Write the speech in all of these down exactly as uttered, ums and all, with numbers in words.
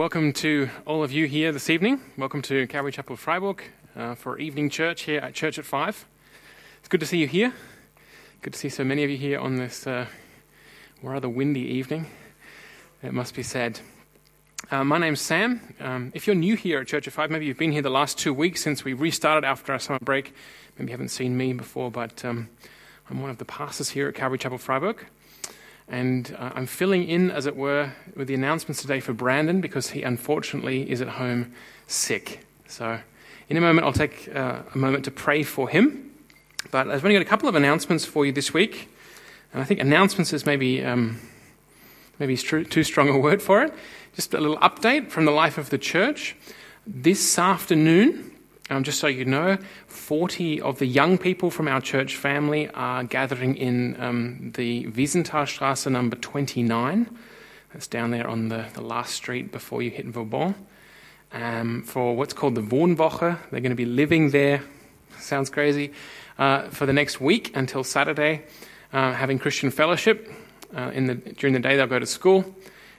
Welcome to all of you here this evening. Welcome to Calvary Chapel Freiburg uh, for evening church here at Church at Five. It's good to see you here. Good to see so many of you here on this uh, rather windy evening, it must be said. Uh, my name's Sam. Um, if you're new here at Church at Five, maybe you've been here the last two weeks since we restarted after our summer break. Maybe you haven't seen me before, but um, I'm one of the pastors here at Calvary Chapel Freiburg. And uh, I'm filling in, as it were, with the announcements today for Brandon because he unfortunately is at home sick. So in a moment, I'll take uh, a moment to pray for him. But I've only got a couple of announcements for you this week. And I think announcements is maybe um, maybe tr- too strong a word for it. Just a little update from the life of the church. This afternoon, um, just so you know, forty of the young people from our church family are gathering in um, the Wiesenthalstrasse number twenty-nine. That's down there on the, the last street before you hit Vauban. Um, for what's called the Wohnwoche. They're going to be living there, sounds crazy, uh, for the next week until Saturday, uh, having Christian fellowship. Uh, in the, during the day, they'll go to school.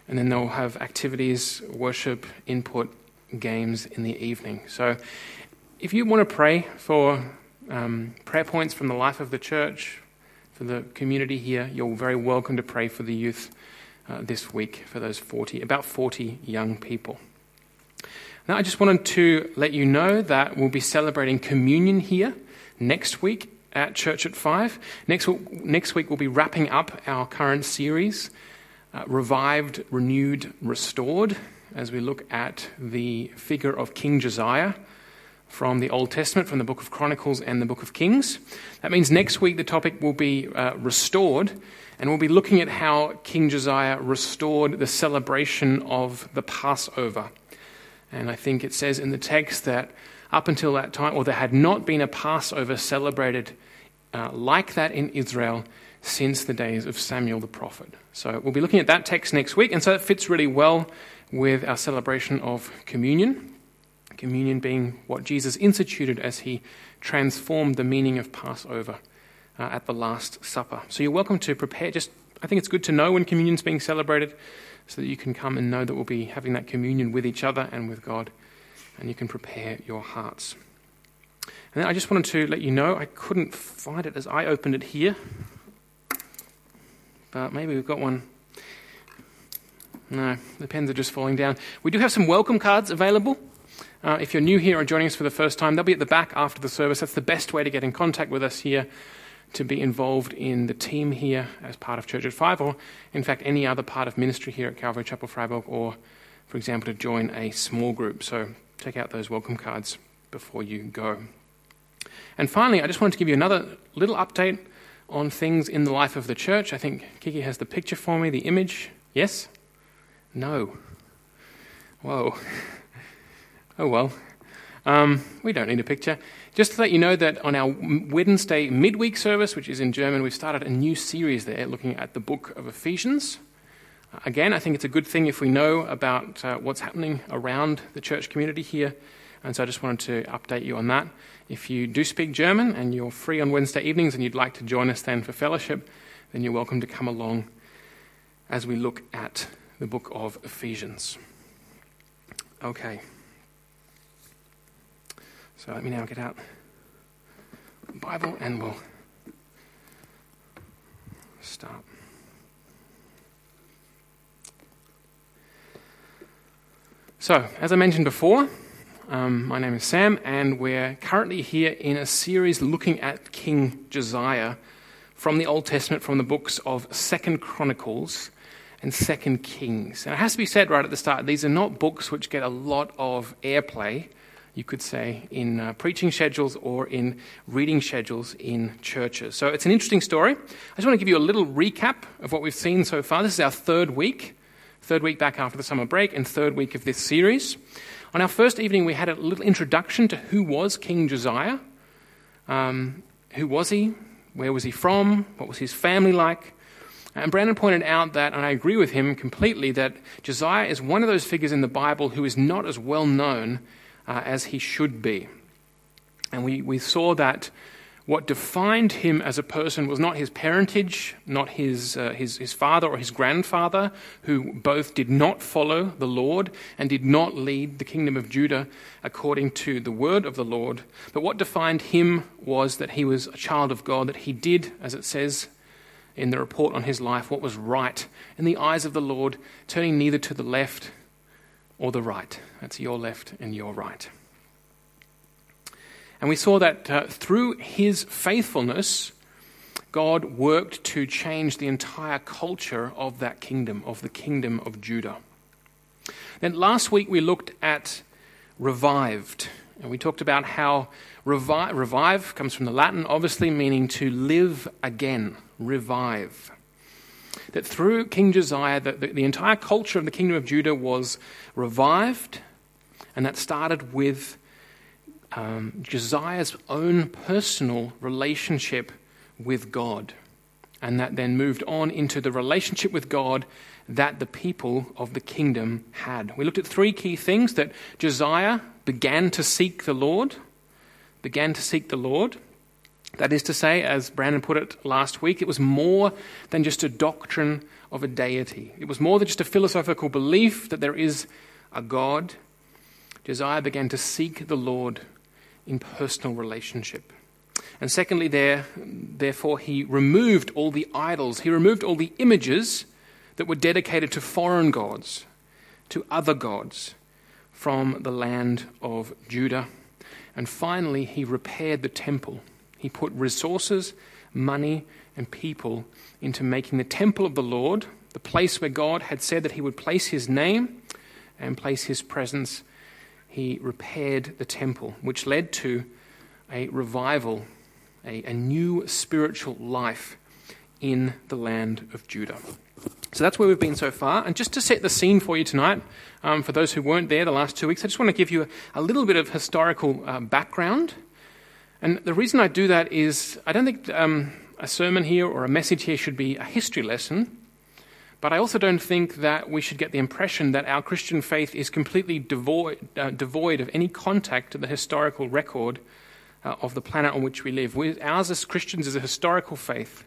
And then they'll have activities, worship, input, games in the evening. So if you want to pray for um, prayer points from the life of the church, for the community here, you're very welcome to pray for the youth uh, this week, for those forty, about forty young people. Now, I just wanted to let you know that we'll be celebrating communion here next week at Church at Five. Next, next week, we'll be wrapping up our current series, Uh, Revived, Renewed, Restored, as we look at the figure of King Josiah from the Old Testament, from the book of Chronicles and the book of Kings. That means next week the topic will be uh, restored, and we'll be looking at how King Josiah restored the celebration of the Passover. And I think it says in the text that up until that time, or there had not been a Passover celebrated uh, like that in Israel since the days of Samuel the prophet. So we'll be looking at that text next week, and so it fits really well with our celebration of communion, communion being what Jesus instituted as he transformed the meaning of Passover uh, at the Last Supper. So you're welcome to prepare. Just, I think it's good to know when communion's being celebrated so that you can come and know that we'll be having that communion with each other and with God, and you can prepare your hearts. And then I just wanted to let you know, I couldn't find it as I opened it here, but maybe we've got one. No, the pens are just falling down. We do have some welcome cards available. Uh, if you're new here or joining us for the first time, they'll be at the back after the service. That's the best way to get in contact with us here, to be involved in the team here as part of Church at Five, or in fact any other part of ministry here at Calvary Chapel Freiburg, or for example to join a small group. So check out those welcome cards before you go. And finally, I just wanted to give you another little update on things in the life of the church. I think Kiki has the picture for me, the image. Yes? No. Whoa. Oh, well. Um, we don't need a picture. Just to let you know that on our Wednesday midweek service, which is in German, we've started a new series there looking at the book of Ephesians. Again, I think it's a good thing if we know about uh, what's happening around the church community here. And so I just wanted to update you on that. If you do speak German and you're free on Wednesday evenings and you'd like to join us then for fellowship, then you're welcome to come along as we look at the book of Ephesians. Okay. So let me now get out the Bible and we'll start. So, as I mentioned before, Um, my name is Sam, and we're currently here in a series looking at King Josiah from the Old Testament, from the books of Second Chronicles and Second Kings. And it has to be said right at the start, these are not books which get a lot of airplay, you could say, in uh, preaching schedules or in reading schedules in churches. So it's an interesting story. I just want to give you a little recap of what we've seen so far. This is our third week, third week back after the summer break and third week of this series. On our first evening, we had a little introduction to who was King Josiah. Um, who was he? Where was he from? What was his family like? And Brandon pointed out that, and I agree with him completely, that Josiah is one of those figures in the Bible who is not as well known uh, as he should be. And we, we saw that What defined him as a person was not his parentage, not his, uh, his his father or his grandfather, who both did not follow the Lord and did not lead the kingdom of Judah according to the word of the Lord. But what defined him was that he was a child of God, that he did, as it says in the report on his life, what was right in the eyes of the Lord, turning neither to the left or the right. That's your left and your right. And we saw that uh, through his faithfulness, God worked to change the entire culture of that kingdom, of the kingdom of Judah. Then last week we looked at revived. And we talked about how revi- revive comes from the Latin, obviously meaning to live again, revive. That through King Josiah, the, the, the entire culture of the kingdom of Judah was revived. And that started with Um, Josiah's own personal relationship with God, and that then moved on into the relationship with God that the people of the kingdom had. We looked at three key things: that Josiah began to seek the Lord, began to seek the Lord. That is to say, as Brandon put it last week, it was more than just a doctrine of a deity. It was more than just a philosophical belief that there is a God. Josiah began to seek the Lord in personal relationship. And secondly, there, therefore, he removed all the idols. He removed all the images that were dedicated to foreign gods, to other gods, from the land of Judah. And finally, he repaired the temple. He put resources, money, and people into making the temple of the Lord, the place where God had said that he would place his name and place his presence. He repaired the temple, which led to a revival, a, a new spiritual life in the land of Judah. So that's where we've been so far. And just to set the scene for you tonight, um, for those who weren't there the last two weeks, I just want to give you a, a little bit of historical uh, background. And the reason I do that is I don't think um, a sermon here or a message here should be a history lesson. But I also don't think that we should get the impression that our Christian faith is completely devoid, uh, devoid of any contact to the historical record uh, of the planet on which we live. We, ours as Christians is a historical faith.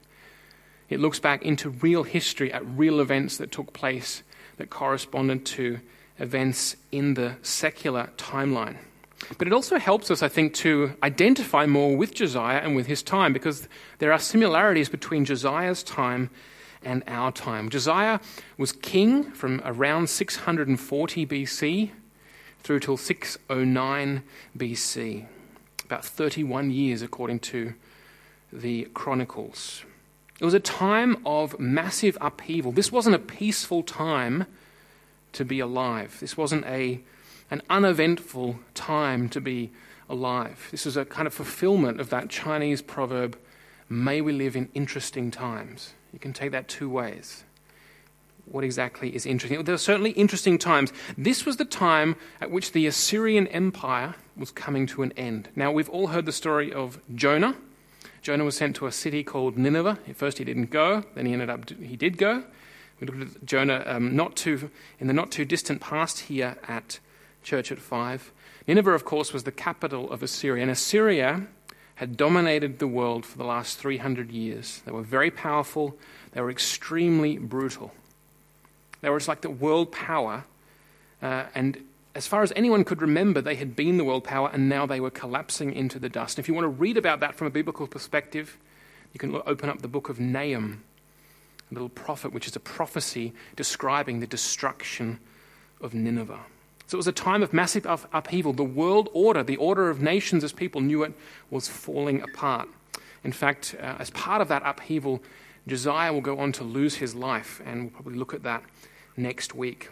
It looks back into real history at real events that took place that corresponded to events in the secular timeline. But it also helps us, I think, to identify more with Josiah and with his time, because there are similarities between Josiah's time and our time. Josiah was king from around six hundred forty B C through till six oh nine B C, about thirty-one years according to the Chronicles. It was a time of massive upheaval. This wasn't a peaceful time to be alive. This wasn't a an uneventful time to be alive. This was a kind of fulfillment of that Chinese proverb, "May we live in interesting times." You can take that two ways. What exactly is interesting? There were certainly interesting times. This was the time at which the Assyrian Empire was coming to an end. Now, we've all heard the story of Jonah. Jonah was sent to a city called Nineveh. At first, he didn't go. Then he ended up, he did go. We looked at Jonah um, not too, in the not-too-distant past here at Church at Five. Nineveh, of course, was the capital of Assyria. And Assyria had dominated the world for the last three hundred years. They were very powerful. They were extremely brutal. They were just like the world power. Uh, and as far as anyone could remember, they had been the world power, and now they were collapsing into the dust. If you want to read about that from a biblical perspective, you can open up the book of Nahum, a little prophet, which is a prophecy describing the destruction of Nineveh. So it was a time of massive up- upheaval. The world order, the order of nations as people knew it, was falling apart. In fact, uh, as part of that upheaval, Josiah will go on to lose his life, and we'll probably look at that next week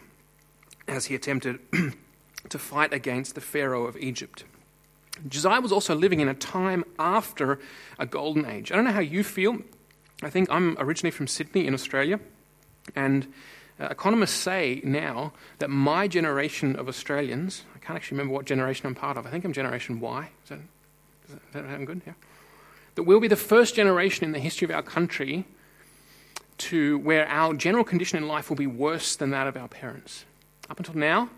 as he attempted to fight against the Pharaoh of Egypt. Josiah was also living in a time after a golden age. I don't know how you feel. I think I'm originally from Sydney in Australia, and Uh, economists say now that my generation of Australians, I can't actually remember what generation I'm part of. I think I'm generation Y. Is that, does that sound good? Yeah. That we'll be the first generation in the history of our country to where our general condition in life will be worse than that of our parents. Up until now,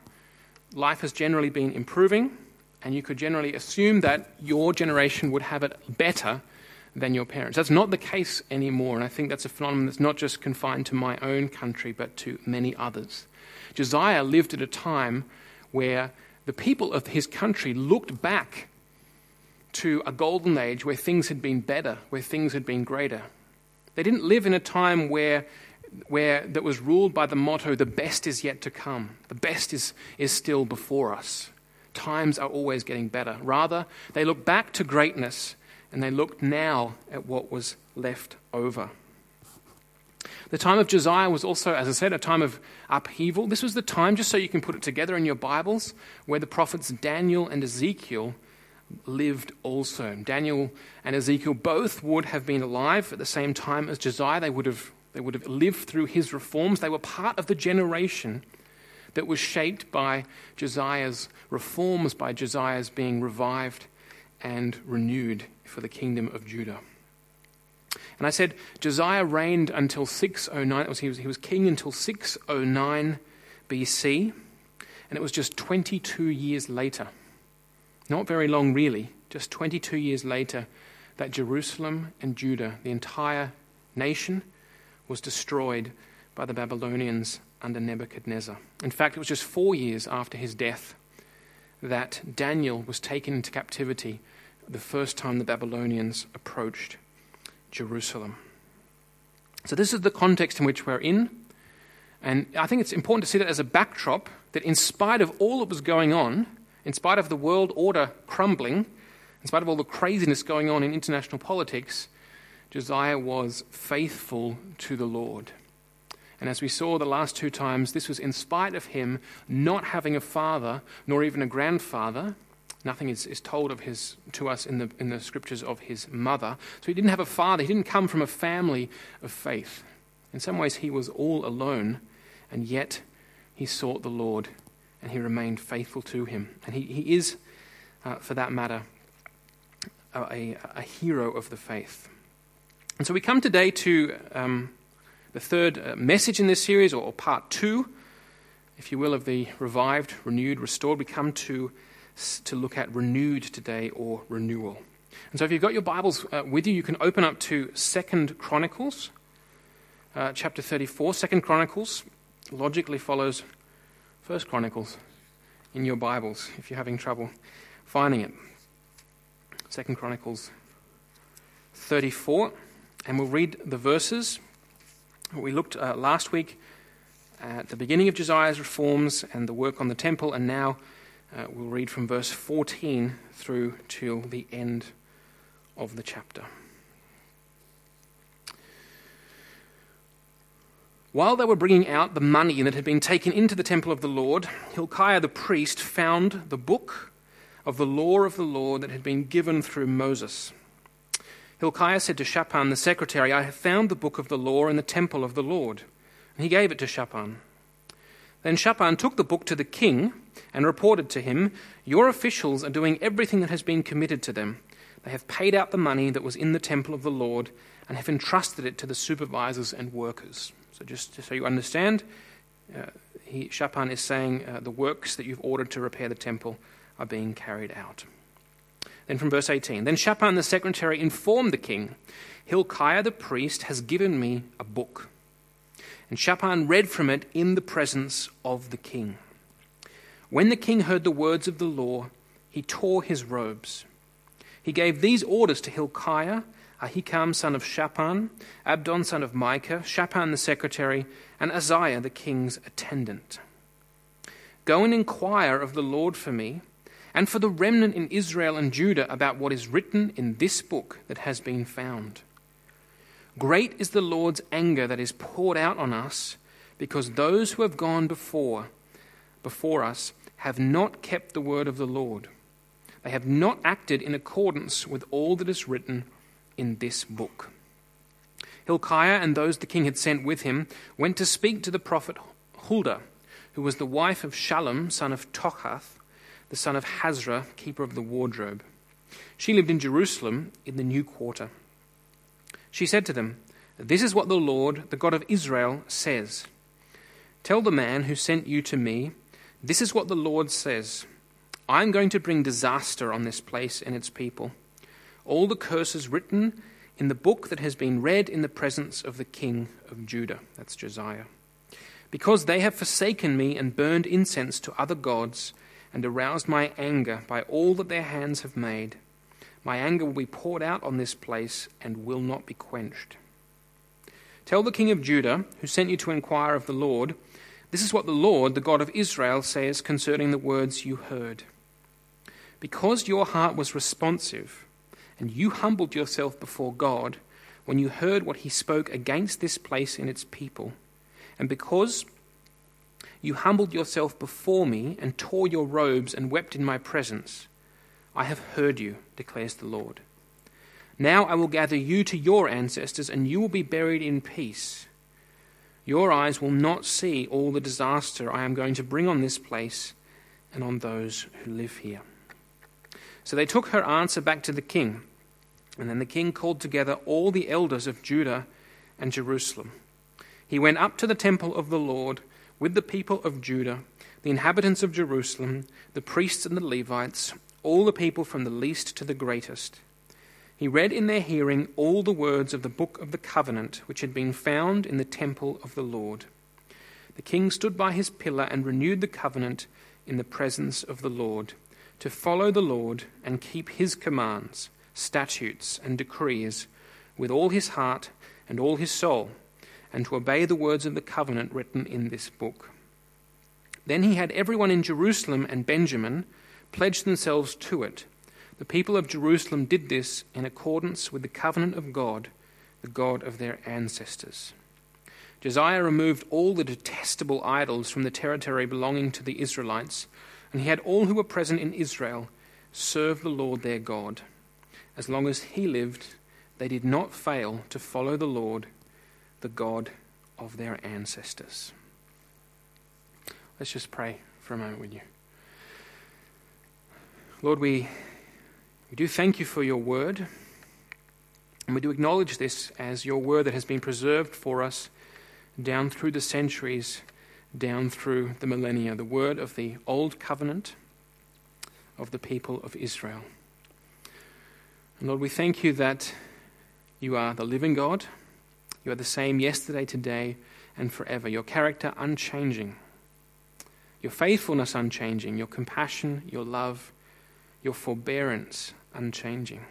life has generally been improving, and you could generally assume that your generation would have it better than your parents. That's not the case anymore, and I think that's a phenomenon that's not just confined to my own country, but to many others. Josiah lived at a time where the people of his country looked back to a golden age where things had been better, where things had been greater. They didn't live in a time where where that was ruled by the motto, the best is yet to come, the best is, is still before us. Times are always getting better. Rather, they looked back to greatness and they looked now at what was left over. The time of Josiah was also, as I said, a time of upheaval. This was the time, just so you can put it together in your Bibles, where the prophets Daniel and Ezekiel lived also. Daniel and Ezekiel both would have been alive at the same time as Josiah. They would have, they would have lived through his reforms. They were part of the generation that was shaped by Josiah's reforms, by Josiah's being revived and renewed for the kingdom of Judah. And I said, Josiah reigned until six oh nine. Was, he, was, he was king until six oh nine B C, and it was just twenty-two years later, not very long really, just twenty-two years later, that Jerusalem and Judah, the entire nation, was destroyed by the Babylonians under Nebuchadnezzar. In fact, it was just four years after his death that Daniel was taken into captivity the first time the Babylonians approached Jerusalem. So this is the context in which we're in, and I think it's important to see that as a backdrop, that in spite of all that was going on, in spite of the world order crumbling, in spite of all the craziness going on in international politics, Josiah was faithful to the Lord. And as we saw the last two times, this was in spite of him not having a father, nor even a grandfather. Nothing is, is told of his to us in the in the scriptures of his mother. So he didn't have a father. He didn't come from a family of faith. In some ways, he was all alone, and yet he sought the Lord, and he remained faithful to him. And he, he is, uh, for that matter, a, a, a hero of the faith. And so we come today to um, the third uh, message in this series, or, or part two, if you will, of the Revived, Renewed, Restored. We come to, to look at renewed today, or renewal. And so if you've got your Bibles uh, with you, you can open up to Second Chronicles, uh, chapter thirty-four. Second Chronicles logically follows First Chronicles in your Bibles, if you're having trouble finding it. Second Chronicles thirty-four, and we'll read the verses. We looked uh, last week at the beginning of Josiah's reforms and the work on the temple, and now uh, we'll read from verse fourteen through till the end of the chapter. While they were bringing out the money that had been taken into the temple of the Lord, Hilkiah the priest found the book of the law of the Lord that had been given through Moses. Hilkiah said to Shaphan the secretary, "I have found the book of the law in the temple of the Lord." And he gave it to Shaphan. Then Shaphan took the book to the king and reported to him, "Your officials are doing everything that has been committed to them. They have paid out the money that was in the temple of the Lord and have entrusted it to the supervisors and workers." So just so you understand, uh, he, Shaphan is saying uh, the works that you've ordered to repair the temple are being carried out. Then from verse eighteen, "Then Shaphan the secretary informed the king, 'Hilkiah the priest has given me a book.' And Shaphan read from it in the presence of the king. When the king heard the words of the law, he tore his robes. He gave these orders to Hilkiah, Ahikam son of Shaphan, Abdon son of Micah, Shaphan the secretary, and Azariah the king's attendant. 'Go and inquire of the Lord for me, and for the remnant in Israel and Judah, about what is written in this book that has been found. Great is the Lord's anger that is poured out on us, because those who have gone before, before us have not kept the word of the Lord. They have not acted in accordance with all that is written in this book.' Hilkiah and those the king had sent with him went to speak to the prophet Huldah, who was the wife of Shallum, son of Tochath, the son of Hazra, keeper of the wardrobe. She lived in Jerusalem in the new quarter. She said to them, 'This is what the Lord, the God of Israel, says. Tell the man who sent you to me, this is what the Lord says. I am going to bring disaster on this place and its people. All the curses written in the book that has been read in the presence of the king of Judah." That's Josiah. "Because they have forsaken me and burned incense to other gods and aroused my anger by all that their hands have made, my anger will be poured out on this place and will not be quenched. Tell the king of Judah, who sent you to inquire of the Lord, this is what the Lord, the God of Israel, says concerning the words you heard. Because your heart was responsive, and you humbled yourself before God when you heard what he spoke against this place and its people, and because you humbled yourself before me and tore your robes and wept in my presence, I have heard you, declares the Lord. Now I will gather you to your ancestors, and you will be buried in peace. Your eyes will not see all the disaster I am going to bring on this place and on those who live here." So they took her answer back to the king, and then the king called together all the elders of Judah and Jerusalem. He went up to the temple of the Lord with the people of Judah, the inhabitants of Jerusalem, the priests and the Levites, all the people from the least to the greatest. He read in their hearing all the words of the book of the covenant, which had been found in the temple of the Lord. The king stood by his pillar and renewed the covenant in the presence of the Lord, to follow the Lord and keep his commands, statutes, and decrees with all his heart and all his soul, and to obey the words of the covenant written in this book. Then he had everyone in Jerusalem and Benjamin pledge themselves to it. The people of Jerusalem did this in accordance with the covenant of God, the God of their ancestors. Josiah removed all the detestable idols from the territory belonging to the Israelites, and he had all who were present in Israel serve the Lord their God. As long as he lived, they did not fail to follow the Lord, the God of their ancestors. Let's just pray for a moment with you. Lord, we... We do thank you for your word, and we do acknowledge this as your word that has been preserved for us down through the centuries, down through the millennia, the word of the old covenant of the people of Israel. And Lord, we thank you that you are the living God. You are the same yesterday, today, and forever. Your character unchanging, your faithfulness unchanging, your compassion, your love, your forbearance unchanging.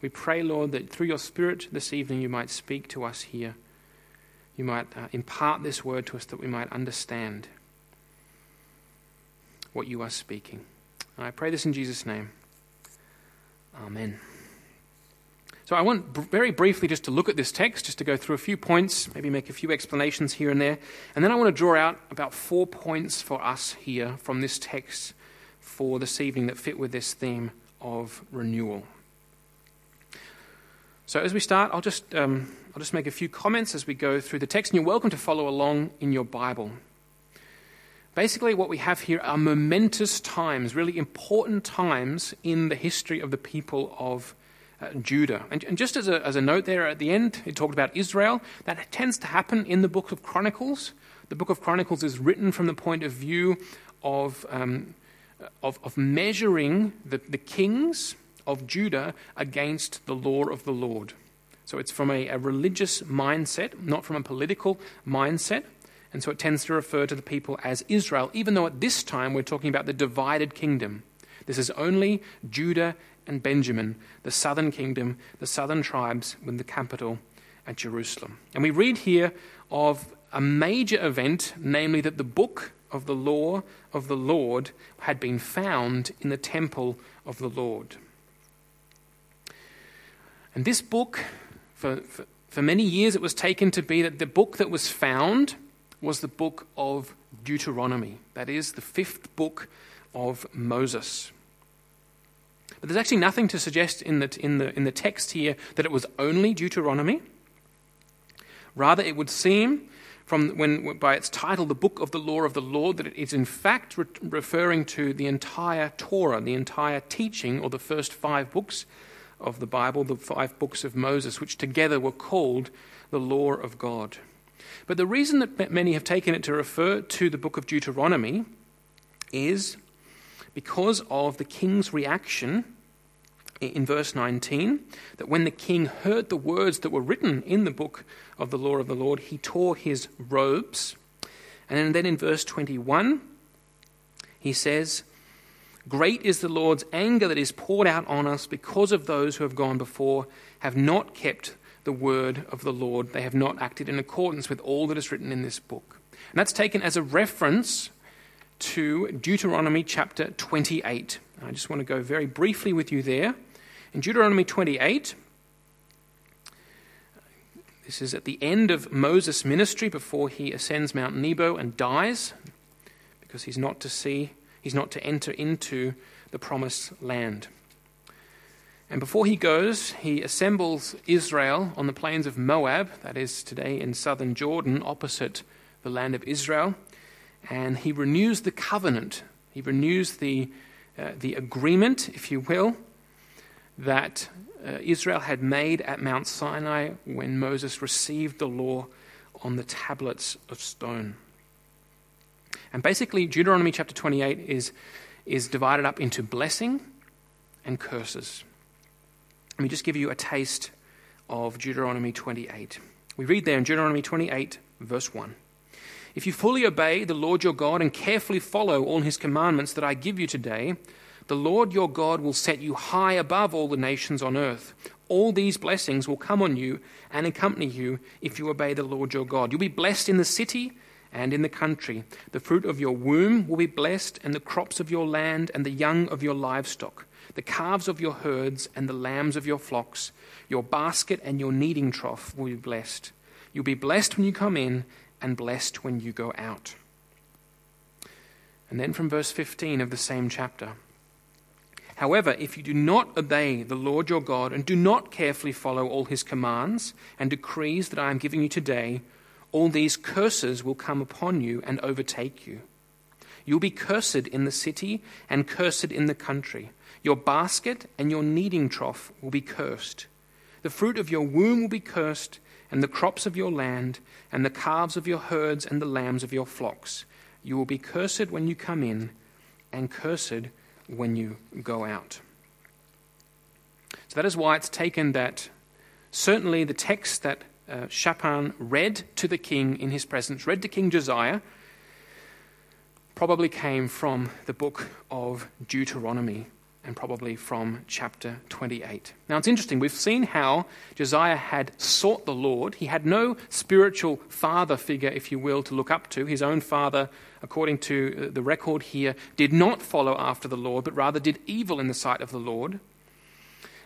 We pray, Lord, that through your Spirit this evening you might speak to us here. You might uh, impart this word to us that we might understand what you are speaking. And I pray this in Jesus' name. Amen. So I want b- very briefly just to look at this text, just to go through a few points, maybe make a few explanations here and there. And then I want to draw out about four points for us here from this text for this evening that fit with this theme of renewal. So as we start, I'll just um, I'll just make a few comments as we go through the text, and you're welcome to follow along in your Bible. Basically, what we have here are momentous times, really important times in the history of the people of uh, Judah. And, and just as a, as a note there at the end, it talked about Israel. That tends to happen in the book of Chronicles. The book of Chronicles is written from the point of view of... Um, Of, of measuring the, the kings of Judah against the law of the Lord. So it's from a, a religious mindset, not from a political mindset. And so it tends to refer to the people as Israel, even though at this time we're talking about the divided kingdom. This is only Judah and Benjamin, the southern kingdom, the southern tribes with the capital at Jerusalem. And we read here of a major event, namely that the book of the law of the Lord had been found in the temple of the Lord. And this book, for, for, for many years it was taken to be that the book that was found was the book of Deuteronomy. That is the fifth book of Moses. But there's actually nothing to suggest in the, in the, in the text here that it was only Deuteronomy. Rather, it would seem From when, by its title, the book of the law of the Lord, that it is in fact re- referring to the entire Torah, the entire teaching, or the first five books of the Bible, the five books of Moses, which together were called the law of God. But the reason that many have taken it to refer to the book of Deuteronomy is because of the king's reaction in verse nineteen, that when the king heard the words that were written in the book of the law of the Lord, he tore his robes. And then in verse twenty-one, he says, "Great is the Lord's anger that is poured out on us because of those who have gone before, have not kept the word of the Lord. They have not acted in accordance with all that is written in this book." And that's taken as a reference to Deuteronomy chapter twenty-eight. I just want to go very briefly with you there. In Deuteronomy twenty-eight, this is at the end of Moses' ministry before he ascends Mount Nebo and dies, because he's not to see, he's not to enter into the promised land. And before he goes, he assembles Israel on the plains of Moab, that is today in southern Jordan, opposite the land of Israel, and he renews the covenant. He renews the uh, the agreement, if you will, that uh, Israel had made at Mount Sinai when Moses received the law on the tablets of stone. And basically, Deuteronomy chapter twenty-eight is is divided up into blessing and curses. Let me just give you a taste of Deuteronomy twenty-eight. We read there in Deuteronomy twenty-eight, verse one. "If you fully obey the Lord your God and carefully follow all his commandments that I give you today, the Lord your God will set you high above all the nations on earth. All these blessings will come on you and accompany you if you obey the Lord your God. You'll be blessed in the city and in the country. The fruit of your womb will be blessed, and the crops of your land and the young of your livestock, the calves of your herds and the lambs of your flocks. Your basket and your kneading trough will be blessed. You'll be blessed when you come in and blessed when you go out." And then from verse fifteen of the same chapter. "However, if you do not obey the Lord your God and do not carefully follow all his commands and decrees that I am giving you today, all these curses will come upon you and overtake you. You'll be cursed in the city and cursed in the country. Your basket and your kneading trough will be cursed. The fruit of your womb will be cursed, and the crops of your land, and the calves of your herds, and the lambs of your flocks. You will be cursed when you come in, and cursed when you go out." So that is why it's taken that certainly the text that uh, Shaphan read to the king in his presence, read to King Josiah, probably came from the book of Deuteronomy, and probably from chapter twenty-eight. Now it's interesting, we've seen how Josiah had sought the Lord. He had no spiritual father figure, if you will, to look up to. His own father, according to the record here, did not follow after the Lord, but rather did evil in the sight of the Lord.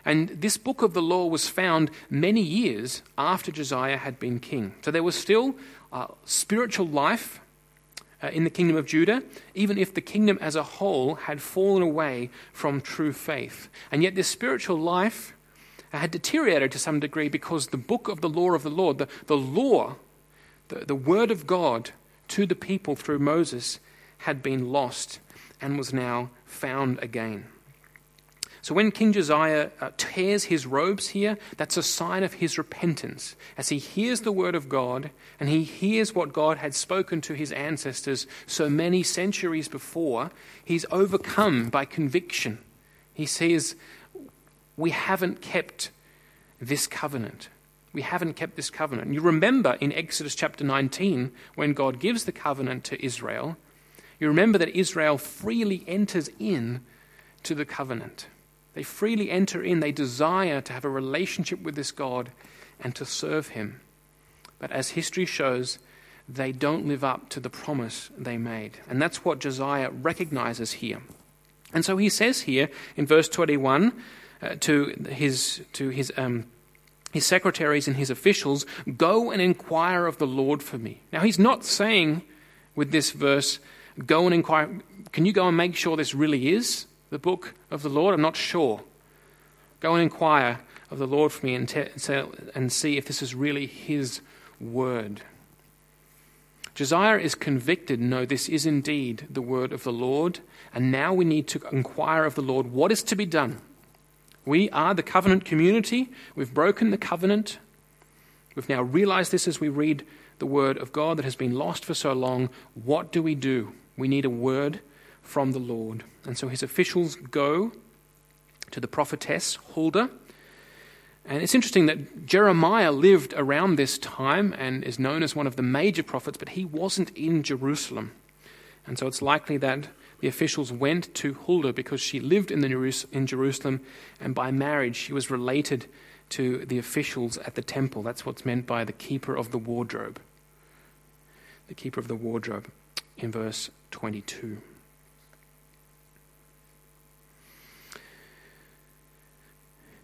And this book of the law was found many years after Josiah had been king. So there was still uh, spiritual life Uh, in the kingdom of Judah, even if the kingdom as a whole had fallen away from true faith. And yet this spiritual life had deteriorated to some degree because the book of the law of the Lord, the, the law, the, the word of God to the people through Moses, had been lost and was now found again. So when King Josiah uh, tears his robes here, that's a sign of his repentance. As he hears the word of God, and he hears what God had spoken to his ancestors so many centuries before, he's overcome by conviction. He says, we haven't kept this covenant. We haven't kept this covenant. And you remember in Exodus chapter nineteen, when God gives the covenant to Israel, you remember that Israel freely enters in to the covenant. They freely enter in. They desire to have a relationship with this God and to serve him. But as history shows, they don't live up to the promise they made. And that's what Josiah recognizes here. And so he says here in verse twenty-one uh, to his to his um, his secretaries and his officials, "Go and inquire of the Lord for me." Now he's not saying with this verse, go and inquire, can you go and make sure this really is the book of the Lord? I'm not sure. Go and inquire of the Lord for me and, te- and see if this is really his word. Josiah is convicted, no, this is indeed the word of the Lord, and now we need to inquire of the Lord what is to be done. We are the covenant community. We've broken the covenant. We've now realized this as we read the word of God that has been lost for so long. What do we do? We need a word from the Lord. And so his officials go to the prophetess Huldah. And it's interesting that Jeremiah lived around this time and is known as one of the major prophets, but he wasn't in Jerusalem. And so it's likely that the officials went to Huldah because she lived in, the, in Jerusalem, and by marriage she was related to the officials at the temple. That's what's meant by the keeper of the wardrobe. The keeper of the wardrobe in verse twenty-two.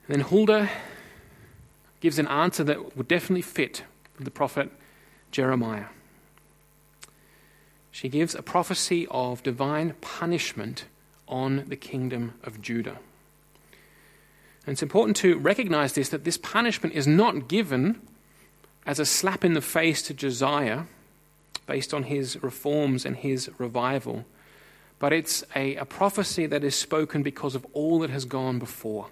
And then Huldah gives an answer that would definitely fit with the prophet Jeremiah. She gives a prophecy of divine punishment on the kingdom of Judah. And it's important to recognize this, that this punishment is not given as a slap in the face to Josiah based on his reforms and his revival, but it's a, a prophecy that is spoken because of all that has gone before.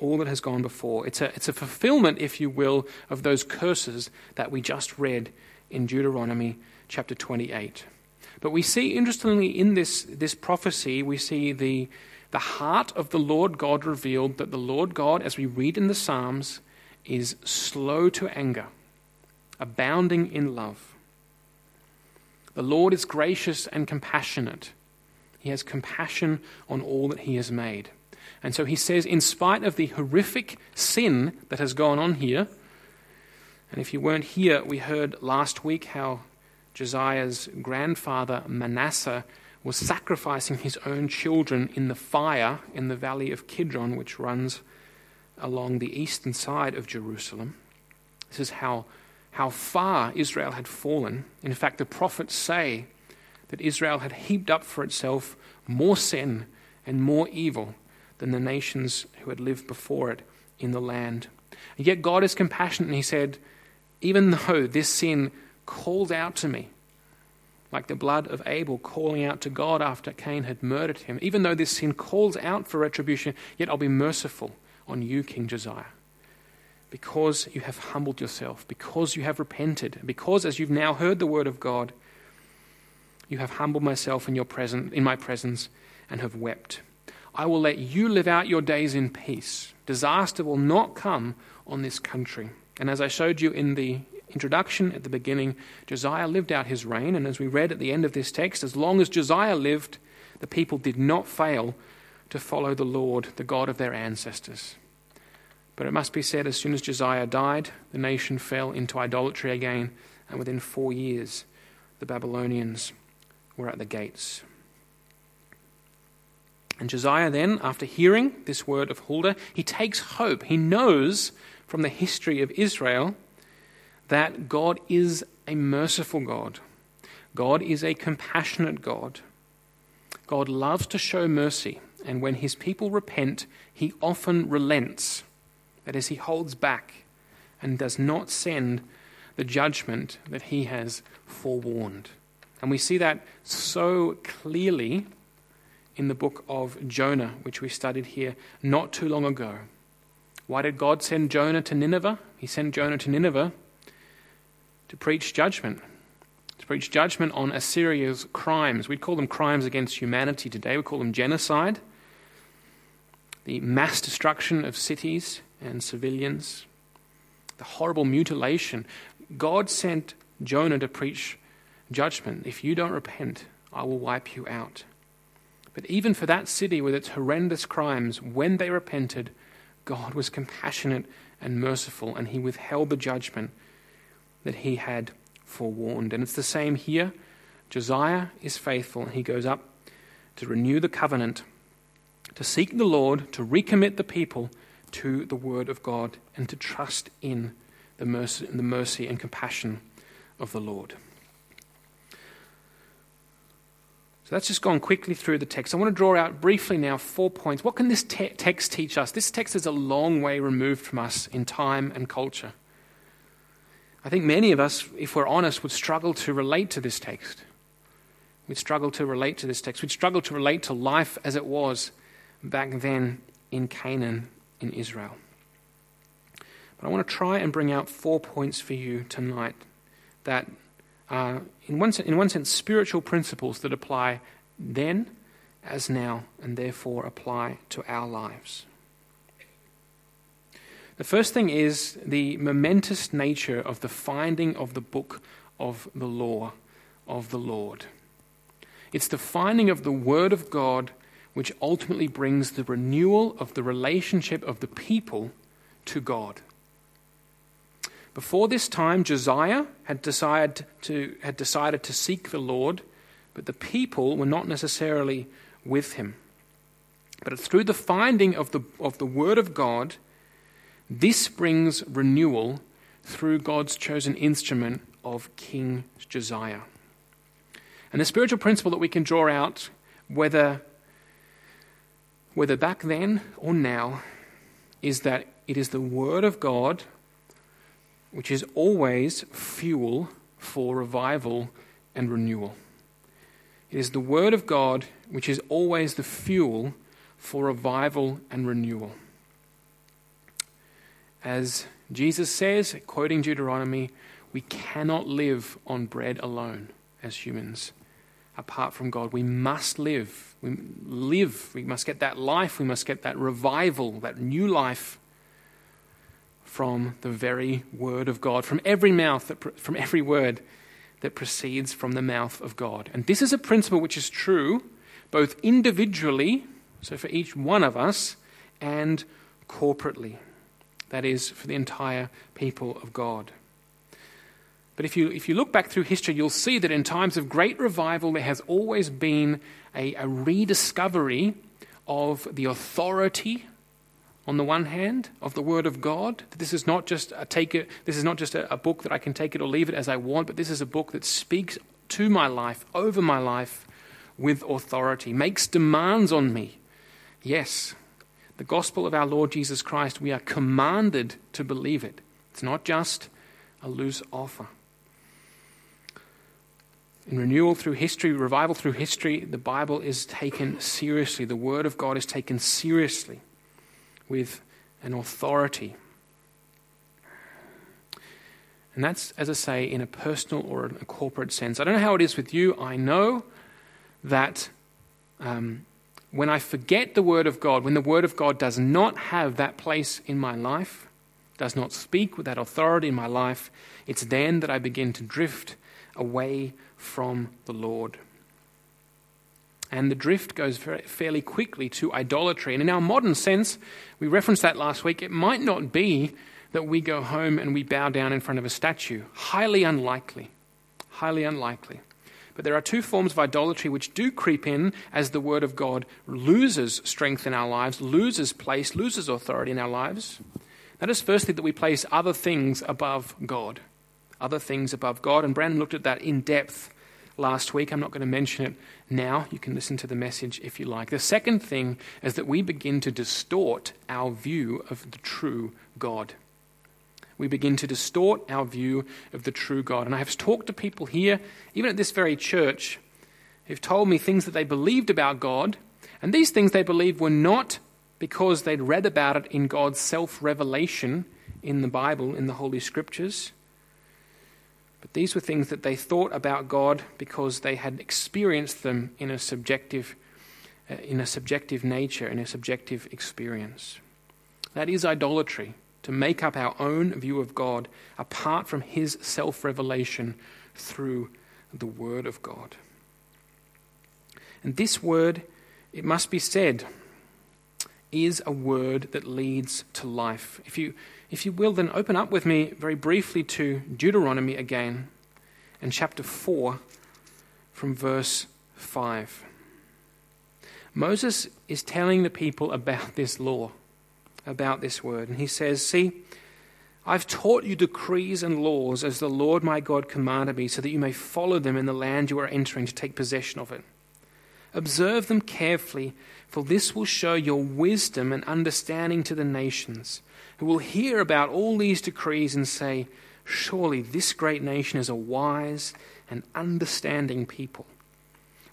All that has gone before. It's a, it's a fulfillment, if you will, of those curses that we just read in Deuteronomy chapter twenty-eight. But we see, interestingly, in this, this prophecy, we see the, the heart of the Lord God revealed, that the Lord God, as we read in the Psalms, is slow to anger, abounding in love. The Lord is gracious and compassionate. He has compassion on all that he has made. And so he says, in spite of the horrific sin that has gone on here, and if you weren't here, we heard last week how Josiah's grandfather Manasseh was sacrificing his own children in the fire in the valley of Kidron, which runs along the eastern side of Jerusalem. This is how, how far Israel had fallen. In fact, the prophets say that Israel had heaped up for itself more sin and more evil than the nations who had lived before it in the land. And yet God is compassionate, and he said, even though this sin called out to me, like the blood of Abel calling out to God after Cain had murdered him, even though this sin calls out for retribution, yet I'll be merciful on you, King Josiah, because you have humbled yourself, because you have repented, because as you've now heard the word of God, you have humbled myself in your presence, in my presence, and have wept. I will let you live out your days in peace. Disaster will not come on this country. And as I showed you in the introduction at the beginning, Josiah lived out his reign. And as we read at the end of this text, as long as Josiah lived, the people did not fail to follow the Lord, the God of their ancestors. But it must be said, as soon as Josiah died, the nation fell into idolatry again. And within four years, the Babylonians were at the gates. And Josiah then, after hearing this word of Huldah, he takes hope. He knows from the history of Israel that God is a merciful God. God is a compassionate God. God loves to show mercy, and when his people repent, he often relents. That is, he holds back and does not send the judgment that he has forewarned. And we see that so clearly in the book of Jonah, which we studied here not too long ago. Why did God send Jonah to Nineveh? He sent Jonah to Nineveh to preach judgment, to preach judgment on Assyria's crimes. We'd call them crimes against humanity today. We call them genocide, the mass destruction of cities and civilians, the horrible mutilation. God sent Jonah to preach judgment. If you don't repent, I will wipe you out. But even for that city with its horrendous crimes, when they repented, God was compassionate and merciful, and he withheld the judgment that he had forewarned. And it's the same here. Josiah is faithful, and he goes up to renew the covenant, to seek the Lord, to recommit the people to the word of God, and to trust in the mercy, the mercy and compassion of the Lord. So that's just gone quickly through the text. I want to draw out briefly now four points. What can this te- text teach us? This text is a long way removed from us in time and culture. I think many of us, if we're honest, would struggle to relate to this text. We'd struggle to relate to this text. We'd struggle to relate to life as it was back then in Canaan, in Israel. But I want to try and bring out four points for you tonight that Uh, in one, in one sense, spiritual principles that apply then as now, and therefore apply to our lives. The first thing is the momentous nature of the finding of the book of the law of the Lord. It's the finding of the Word of God which ultimately brings the renewal of the relationship of the people to God. Before this time, Josiah had decided to, had decided to seek the Lord, but the people were not necessarily with him. But it's through the finding of the, of the Word of God, this brings renewal through God's chosen instrument of King Josiah. And the spiritual principle that we can draw out, whether, whether back then or now, is that it is the Word of God which is always fuel for revival and renewal. It is the Word of God which is always the fuel for revival and renewal. As Jesus says, quoting Deuteronomy, we cannot live on bread alone as humans. Apart from God, we must live. We live. We must get that life. We must get that revival, that new life from the very Word of God, from every mouth, that, from every word that proceeds from the mouth of God. And this is a principle which is true both individually, so for each one of us, and corporately. That is, for the entire people of God. But if you if you look back through history, you'll see that in times of great revival, there has always been a, a rediscovery of the authority, on the one hand, of the Word of God. This is not just a take it. This is not just a, a book that I can take it or leave it as I want, but this is a book that speaks to my life, over my life, with authority, makes demands on me. Yes, the gospel of our Lord Jesus Christ. We are commanded to believe it. It's not just a loose offer. In renewal through history, revival through history, the Bible is taken seriously. The Word of God is taken seriously with an authority. And that's, as I say, in a personal or a corporate sense. I don't know how it is with you. I know that um, when I forget the Word of God, when the Word of God does not have that place in my life, does not speak with that authority in my life, it's then that I begin to drift away from the Lord. And the drift goes fairly quickly to idolatry. And in our modern sense, we referenced that last week, it might not be that we go home and we bow down in front of a statue. Highly unlikely. Highly unlikely. But there are two forms of idolatry which do creep in as the Word of God loses strength in our lives, loses place, loses authority in our lives. That is, firstly, that we place other things above God. Other things above God. And Brandon looked at that in depth last week. I'm not going to mention it now. You can listen to the message if you like. The second thing is that we begin to distort our view of the true God. We begin to distort our view of the true God. And I have talked to people here, even at this very church, who've told me things that they believed about God. And these things they believed were not because they'd read about it in God's self-revelation in the Bible, in the Holy Scriptures. But these were things that they thought about God because they had experienced them in a subjective, uh, in a subjective nature, in a subjective experience. That is idolatry, to make up our own view of God apart from his self-revelation through the Word of God. And this word, it must be said, is a word that leads to life. If you if you will, then open up with me very briefly to Deuteronomy again, and chapter four from verse five. Moses is telling the people about this law, about this word, and he says, "See, I've taught you decrees and laws as the Lord my God commanded me, so that you may follow them in the land you are entering to take possession of it. Observe them carefully, for this will show your wisdom and understanding to the nations, who will hear about all these decrees and say, 'Surely this great nation is a wise and understanding people.'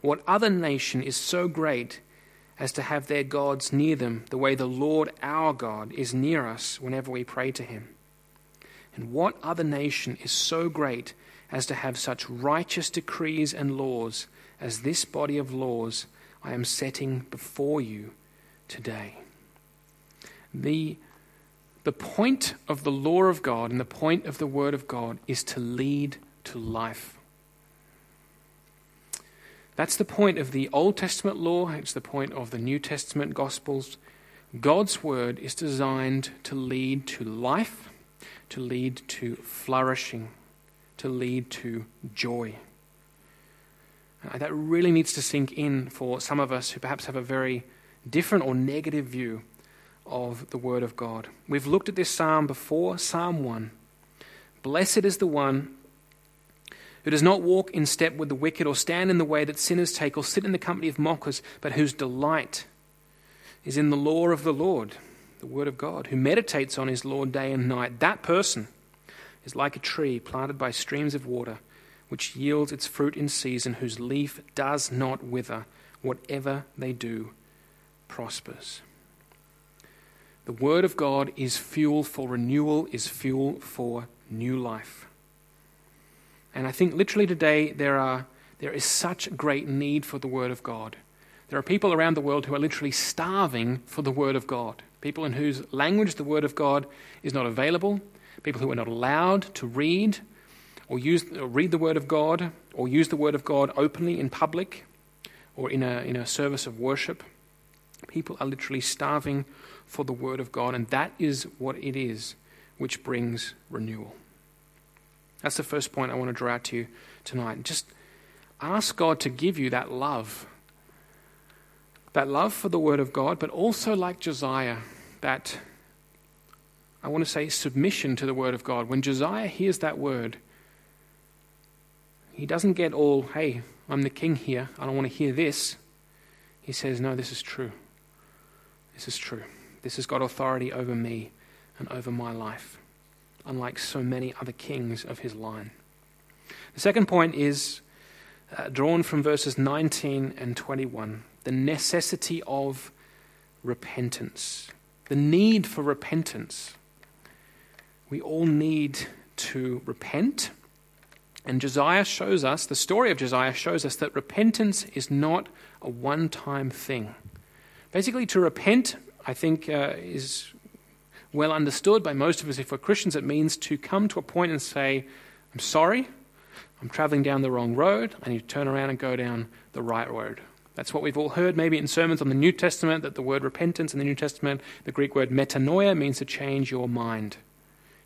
What other nation is so great as to have their gods near them, the way the Lord our God is near us whenever we pray to him? And what other nation is so great as to have such righteous decrees and laws as this body of laws I am setting before you today. The, the point of the law of God and the point of the word of God is to lead to life. That's the point of the Old Testament law. It's the point of the New Testament Gospels. God's word is designed to lead to life, to lead to flourishing, to lead to joy. Uh, that really needs to sink in for some of us who perhaps have a very different or negative view of the word of God. We've looked at this psalm before, Psalm one. Blessed is the one who does not walk in step with the wicked or stand in the way that sinners take or sit in the company of mockers, but whose delight is in the law of the Lord, the word of God, who meditates on his law day and night. That person is like a tree planted by streams of water, which yields its fruit in season, whose leaf does not wither. Whatever they do prospers. The word of God is fuel for renewal, is fuel for new life. And I think literally today there are there is such great need for the word of God. There are people around the world who are literally starving for the word of God. People in whose language the word of God is not available. People who are not allowed to read or use or read the word of God or use the word of God openly in public or in a in a service of worship. People are literally starving for the word of God, and that is what it is which brings renewal. That's the first point I want to draw out to you tonight. Just ask God to give you that love. That love for the word of God, but also like Josiah, that, I want to say, submission to the word of God. When Josiah hears that word, he doesn't get all, hey, I'm the king here, I don't want to hear this. He says, no, this is true. This is true. This has got authority over me and over my life, unlike so many other kings of his line. The second point is uh, drawn from verses nineteen and twenty-one, the necessity of repentance, the need for repentance. We all need to repent. And Josiah shows us, the story of Josiah shows us that repentance is not a one-time thing. Basically, to repent, I think, uh, is well understood by most of us. If we're Christians, it means to come to a point and say, I'm sorry, I'm traveling down the wrong road, I need to turn around and go down the right road. That's what we've all heard maybe in sermons on the New Testament, that the word repentance in the New Testament, the Greek word metanoia, means to change your mind,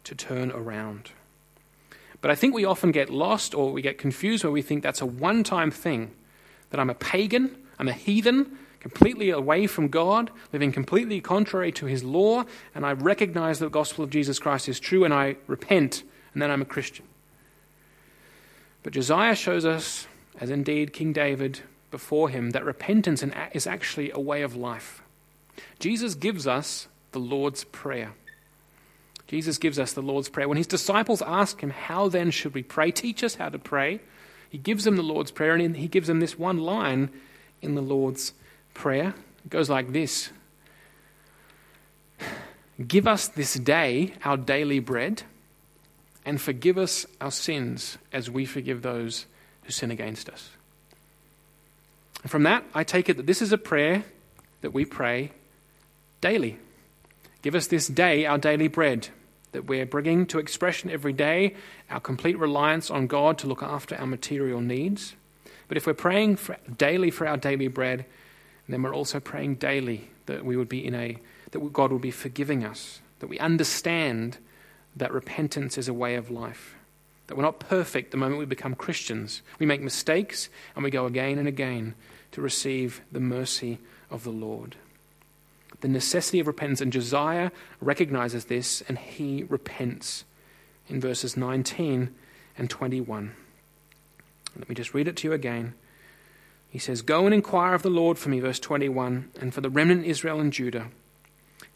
to turn around. But I think we often get lost or we get confused where we think that's a one-time thing, that I'm a pagan, I'm a heathen, completely away from God, living completely contrary to his law, and I recognize that the gospel of Jesus Christ is true and I repent, and then I'm a Christian. But Josiah shows us, as indeed King David before him, that repentance is actually a way of life. Jesus gives us the Lord's Prayer. Jesus gives us the Lord's Prayer. When his disciples ask him, how then should we pray? Teach us how to pray. He gives them the Lord's Prayer, and he gives them this one line in the Lord's Prayer. It goes like this. Give us this day our daily bread, and forgive us our sins as we forgive those who sin against us. And from that, I take it that this is a prayer that we pray daily. Give us this day our daily bread, that we're bringing to expression every day our complete reliance on God to look after our material needs. But if we're praying for, daily for our daily bread, then we're also praying daily that we would be in a that God would be forgiving us, that we understand that repentance is a way of life, that we're not perfect the moment we become Christians. We make mistakes and we go again and again to receive the mercy of the Lord. The necessity of repentance, and Josiah recognizes this and he repents in verses nineteen and twenty-one. Let me just read it to you again. He says, go and inquire of the Lord for me, verse twenty-one, and for the remnant Israel and Judah.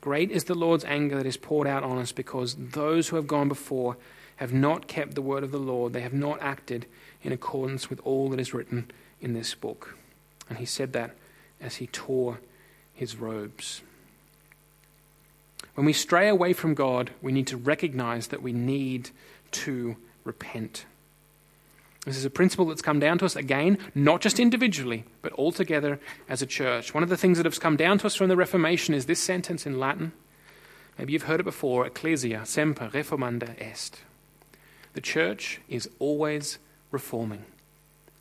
Great is the Lord's anger that is poured out on us, because those who have gone before have not kept the word of the Lord. They have not acted in accordance with all that is written in this book. And he said that as he tore his robes. When we stray away from God, we need to recognize that we need to repent. This is a principle that's come down to us, again, not just individually, but all together as a church. One of the things that has come down to us from the Reformation is this sentence in Latin. Maybe you've heard it before, Ecclesia semper reformanda est. The church is always reforming.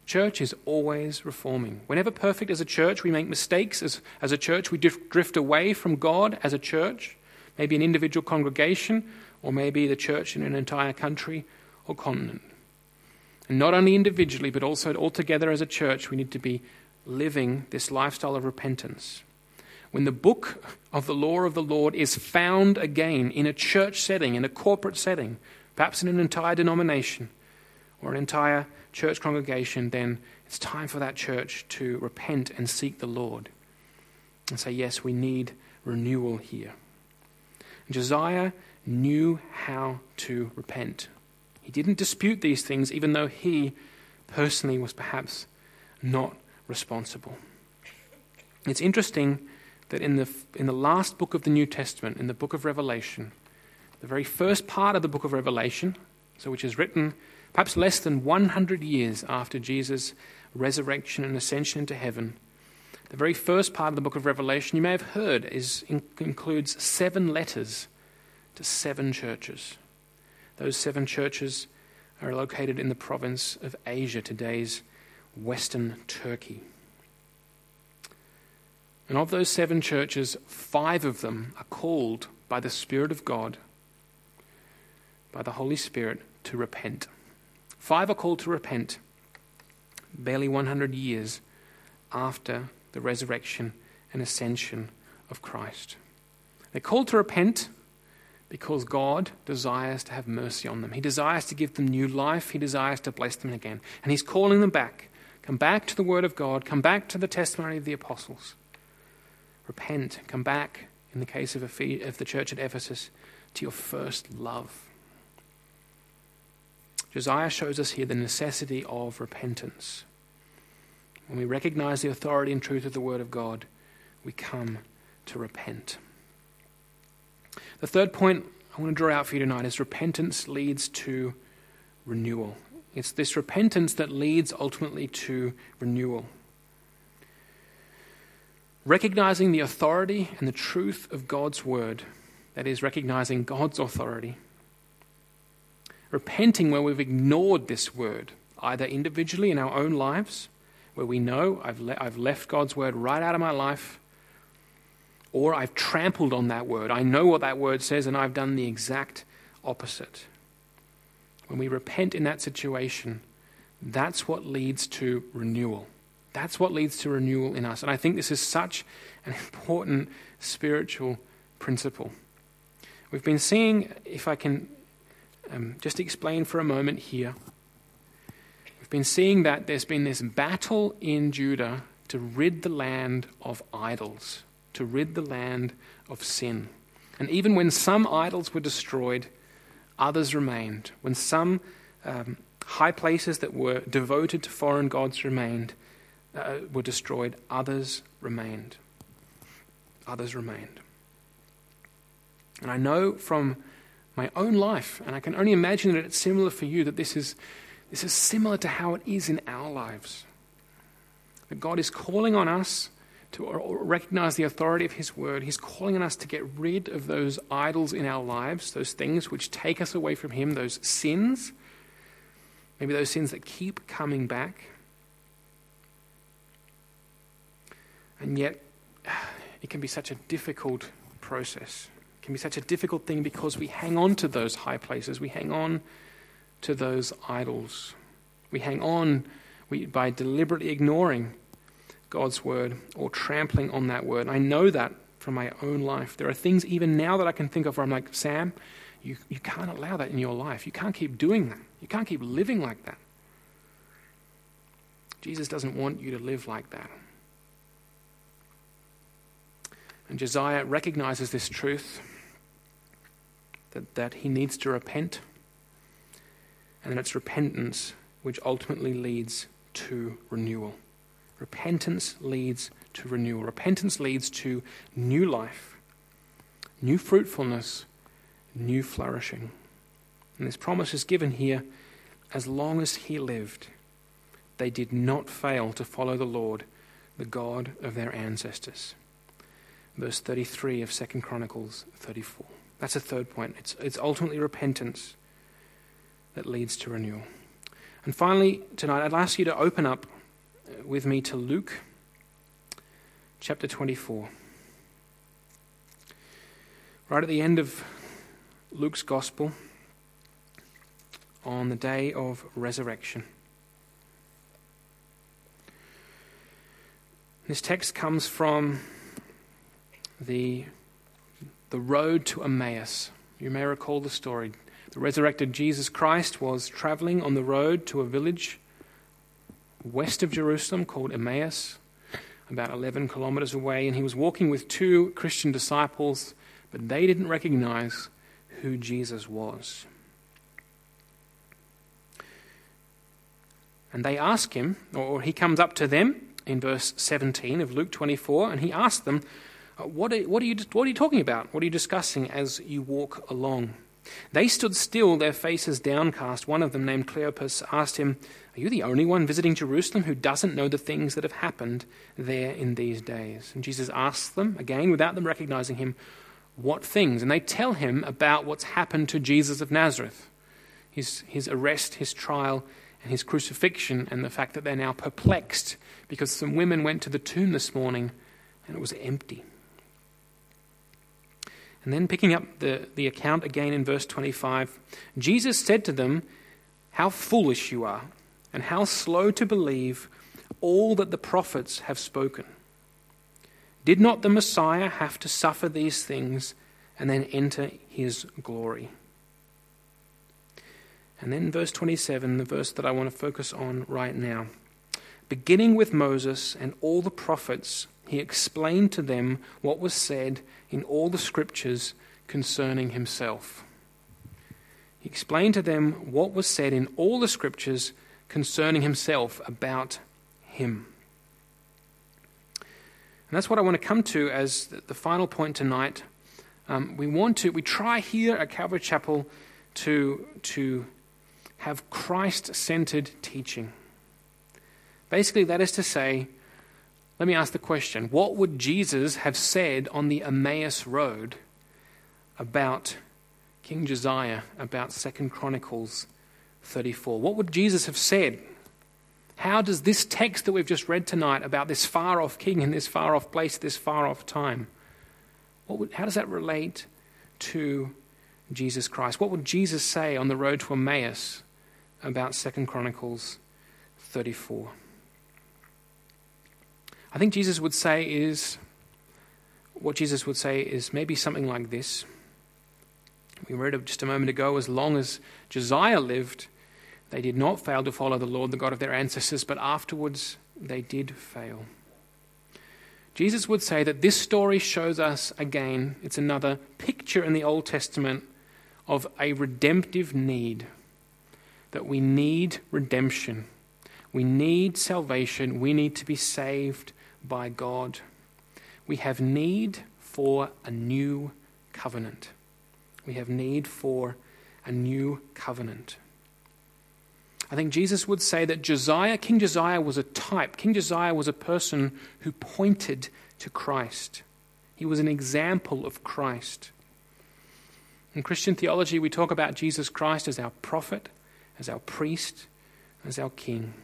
Church is always reforming. We're never perfect as a church. We make mistakes as, as a church. We drift away from God as a church, maybe an individual congregation, or maybe the church in an entire country or continent. And not only individually, but also altogether as a church, we need to be living this lifestyle of repentance. When the book of the law of the Lord is found again in a church setting, in a corporate setting, perhaps in an entire denomination or an entire church congregation, then it's time for that church to repent and seek the Lord and say, yes, we need renewal here. And Josiah knew how to repent. He didn't dispute these things, even though he personally was perhaps not responsible. It's interesting that in the in the last book of the New Testament, in the book of Revelation, the very first part of the book of Revelation, so which is written perhaps less than one hundred years after Jesus' resurrection and ascension into heaven, the very first part of the book of Revelation, you may have heard, is includes seven letters to seven churches. Those seven churches are located in the province of Asia, today's Western Turkey. And of those seven churches, five of them are called by the Spirit of God, by the Holy Spirit, to repent. Five are called to repent, barely one hundred years after the resurrection and ascension of Christ. They're called to repent because God desires to have mercy on them. He desires to give them new life. He desires to bless them again. And he's calling them back. Come back to the word of God. Come back to the testimony of the apostles. Repent. Come back, in the case of the church at Ephesus, to your first love. Josiah shows us here the necessity of repentance. When we recognize the authority and truth of the word of God, we come to repent. The third point I want to draw out for you tonight is repentance leads to renewal. It's this repentance that leads ultimately to renewal. Recognizing the authority and the truth of God's word, that is, recognizing God's authority. Repenting where we've ignored this word, either individually in our own lives, where we know I've, le- I've left God's word right out of my life, or I've trampled on that word. I know what that word says, and I've done the exact opposite. When we repent in that situation, that's what leads to renewal. That's what leads to renewal in us. And I think this is such an important spiritual principle. We've been seeing, if I can um, just explain for a moment here, we've been seeing that there's been this battle in Judah to rid the land of idols, to rid the land of sin. And even when some idols were destroyed, others remained. When some um, high places that were devoted to foreign gods remained, uh, were destroyed, others remained. Others remained. And I know from my own life, and I can only imagine that it's similar for you, that this is, this is similar to how it is in our lives. That God is calling on us to recognize the authority of his word. He's calling on us to get rid of those idols in our lives, those things which take us away from him, those sins, maybe those sins that keep coming back. And yet, it can be such a difficult process. It can be such a difficult thing because we hang on to those high places. We hang on to those idols. We hang on we, by deliberately ignoring God's word or trampling on that word. I know that from my own life. There are things even now that I can think of where I'm like, Sam, you, you can't allow that in your life. You can't keep doing that. You can't keep living like that. Jesus doesn't want you to live like that. And Josiah recognizes this truth, that, that he needs to repent, and that it's repentance which ultimately leads to renewal. Repentance leads to renewal. Repentance leads to new life, new fruitfulness, new flourishing. And this promise is given here as long as he lived, they did not fail to follow the Lord, the God of their ancestors. Verse thirty-three of Second Chronicles thirty-four. That's a third point. It's, it's ultimately repentance that leads to renewal. And finally, tonight, I'd ask you to open up with me to Luke chapter twenty-four. Right at the end of Luke's gospel, on the day of resurrection. This text comes from the, the road to Emmaus. You may recall the story. The resurrected Jesus Christ was traveling on the road to a village west of Jerusalem called Emmaus, about eleven kilometers away, and he was walking with two Christian disciples, but they didn't recognize who Jesus was. And they ask him, or he comes up to them in verse seventeen of Luke twenty-four, and he asks them, what are, what, are you, what are you talking about? What are you discussing as you walk along? They stood still, their faces downcast. One of them, named Cleopas, asked him, "Are you the only one visiting Jerusalem who doesn't know the things that have happened there in these days?" And Jesus asks them, again without them recognizing him, what things? And they tell him about what's happened to Jesus of Nazareth, his, his arrest, his trial, and his crucifixion, and the fact that they're now perplexed because some women went to the tomb this morning and it was empty. And then picking up the, the account again in verse twenty-five, Jesus said to them, "How foolish you are, and how slow to believe all that the prophets have spoken. Did not the Messiah have to suffer these things and then enter his glory?" And then verse twenty-seven, the verse that I want to focus on right now. "Beginning with Moses and all the prophets, he explained to them what was said in all the scriptures concerning himself." He explained to them what was said in all the scriptures concerning himself about him. And that's what I want to come to as the final point tonight. Um, we want to, we try here at Calvary Chapel to, to, have Christ-centered teaching. Basically, that is to say, let me ask the question, what would Jesus have said on the Emmaus Road about King Josiah, about Second Chronicles thirty-four? What would Jesus have said? How does this text that we've just read tonight about this far-off king in this far-off place, this far-off time, what would, how does that relate to Jesus Christ? What would Jesus say on the road to Emmaus about Second Chronicles thirty-four. I think Jesus would say is, what Jesus would say is maybe something like this. We read it just a moment ago, as long as Josiah lived, they did not fail to follow the Lord, the God of their ancestors, but afterwards they did fail. Jesus would say that this story shows us again, it's another picture in the Old Testament of a redemptive need, that we need redemption. We need salvation. We need to be saved by God. We have need for a new covenant. We have need for a new covenant. I think Jesus would say that Josiah, King Josiah was a type. King Josiah was a person who pointed to Christ. He was an example of Christ. In Christian theology, we talk about Jesus Christ as our prophet, as our priest, as our king.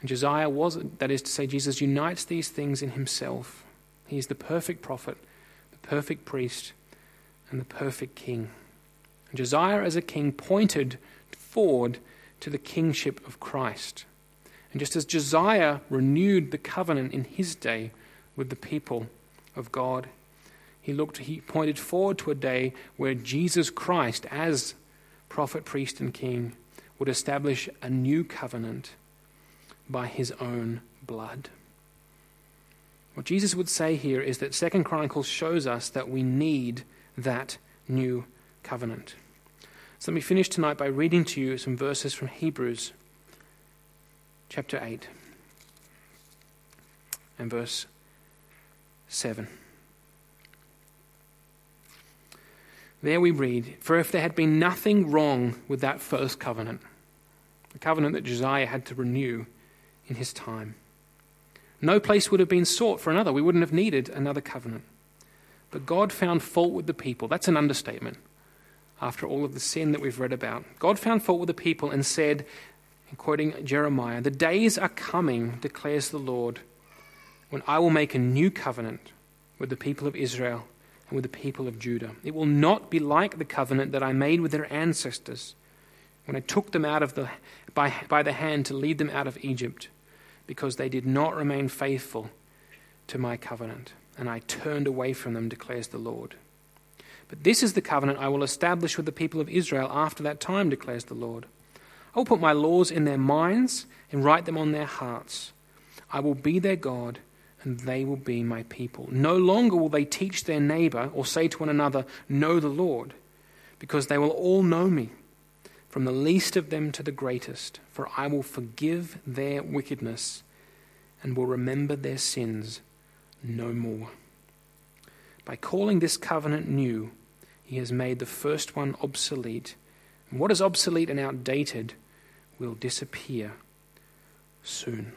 And Josiah was, that is to say, Jesus unites these things in himself. He is the perfect prophet, the perfect priest, and the perfect king. And Josiah as a king pointed forward to the kingship of Christ. And just as Josiah renewed the covenant in his day with the people of God, he looked, he pointed forward to a day where Jesus Christ, as prophet, priest, and king, would establish a new covenant by his own blood. What Jesus would say here is that Second Chronicles shows us that we need that new covenant. So let me finish tonight by reading to you some verses from Hebrews chapter eight and verse seven. There we read, "For if there had been nothing wrong with that first covenant," covenant that Josiah had to renew in his time. No place would have been sought for another. We wouldn't have needed another covenant. But God found fault with the people. That's an understatement after all of the sin that we've read about. God found fault with the people and said, and quoting Jeremiah, "The days are coming, declares the Lord, when I will make a new covenant with the people of Israel and with the people of Judah. It will not be like the covenant that I made with their ancestors when I took them out of the by, by the hand to lead them out of Egypt, because they did not remain faithful to my covenant, and I turned away from them, declares the Lord. But this is the covenant I will establish with the people of Israel after that time, declares the Lord. I will put my laws in their minds and write them on their hearts. I will be their God, and they will be my people. No longer will they teach their neighbor or say to one another, 'Know the Lord,' because they will all know me, from the least of them to the greatest, for I will forgive their wickedness and will remember their sins no more. By calling this covenant new, he has made the first one obsolete. And what is obsolete and outdated will disappear soon."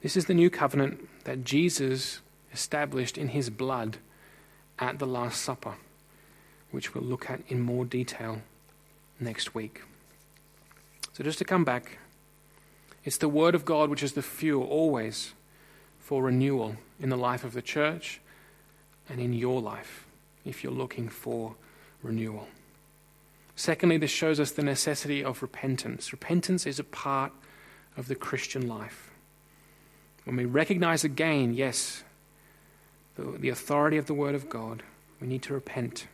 This is the new covenant that Jesus established in his blood at the Last Supper, which we'll look at in more detail next week. So just to come back, it's the word of God which is the fuel always for renewal in the life of the church and in your life if you're looking for renewal. Secondly, this shows us the necessity of repentance. Repentance is a part of the Christian life. When we recognize again, yes, the, the authority of the word of God, we need to repent.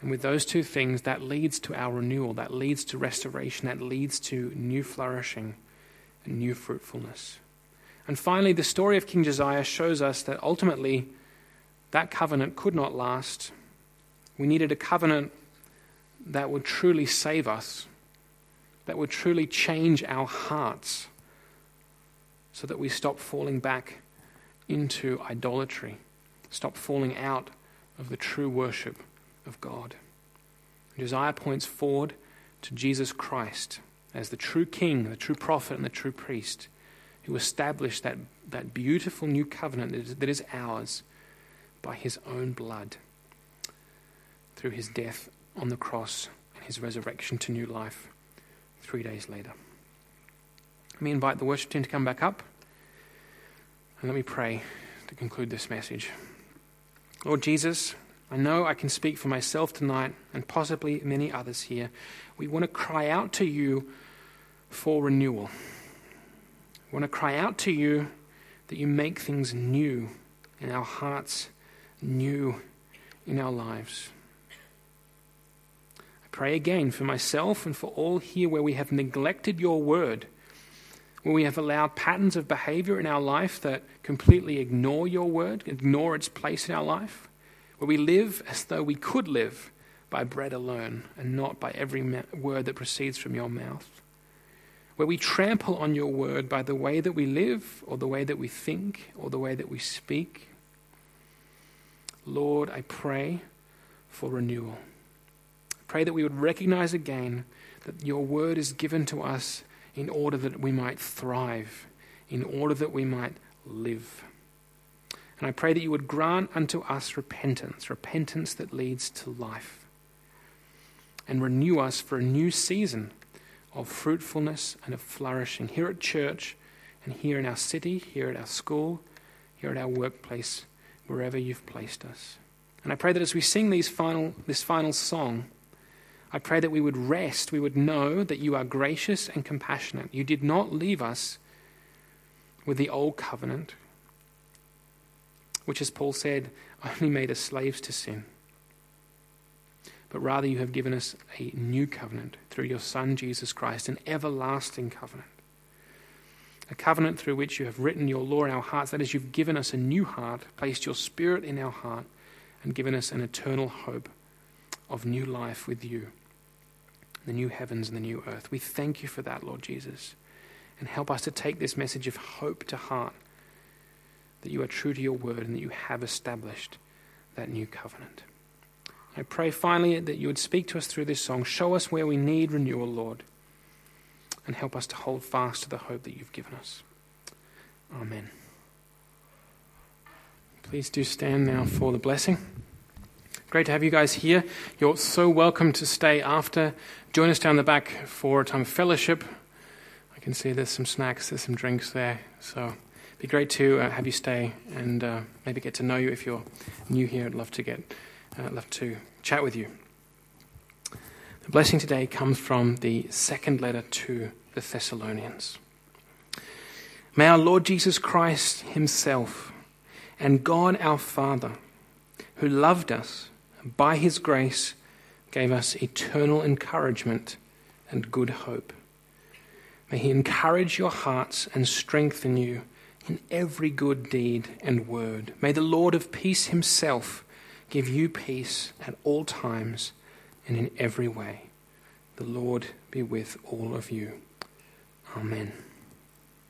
And with those two things, that leads to our renewal, that leads to restoration, that leads to new flourishing and new fruitfulness. And finally, the story of King Josiah shows us that ultimately that covenant could not last. We needed a covenant that would truly save us, that would truly change our hearts so that we stop falling back into idolatry, stop falling out of the true worship of God. Josiah points forward to Jesus Christ as the true king, the true prophet, and the true priest who established that, that beautiful new covenant that is, that is ours by his own blood through his death on the cross and his resurrection to new life three days later. Let me invite the worship team to come back up, and let me pray to conclude this message. Lord Jesus, I know I can speak for myself tonight and possibly many others here. We want to cry out to you for renewal. We want to cry out to you that you make things new in our hearts, new in our lives. I pray again for myself and for all here where we have neglected your word, where we have allowed patterns of behavior in our life that completely ignore your word, ignore its place in our life, where we live as though we could live by bread alone and not by every ma- word that proceeds from your mouth, where we trample on your word by the way that we live or the way that we think or the way that we speak. Lord, I pray for renewal. I pray that we would recognize again that your word is given to us in order that we might thrive, in order that we might live. And I pray that you would grant unto us repentance, repentance that leads to life, and renew us for a new season of fruitfulness and of flourishing here at church and here in our city, here at our school, here at our workplace, wherever you've placed us. And I pray that as we sing these final, this final song, I pray that we would rest, we would know that you are gracious and compassionate. You did not leave us with the old covenant, which, as Paul said, only made us slaves to sin. But rather you have given us a new covenant through your Son, Jesus Christ, an everlasting covenant. A covenant through which you have written your law in our hearts. That is, you've given us a new heart, placed your Spirit in our heart, and given us an eternal hope of new life with you, the new heavens and the new earth. We thank you for that, Lord Jesus. And help us to take this message of hope to heart, that you are true to your word and that you have established that new covenant. I pray finally that you would speak to us through this song. Show us where we need renewal, Lord. and help us to hold fast to the hope that you've given us. Amen. Please do stand now for the blessing. Great to have you guys here. You're so welcome to stay after. Join us down the back for a time of fellowship. I can see there's some snacks, there's some drinks there. So it'd be great to uh, have you stay and uh, maybe get to know you if you're new here. I'd love to get, uh, love to chat with you. The blessing today comes from the second letter to the Thessalonians. May our Lord Jesus Christ himself and God our Father, who loved us, by his grace, gave us eternal encouragement and good hope. May he encourage your hearts and strengthen you in every good deed and word. May the Lord of peace himself give you peace at all times and in every way. The Lord be with all of you. Amen.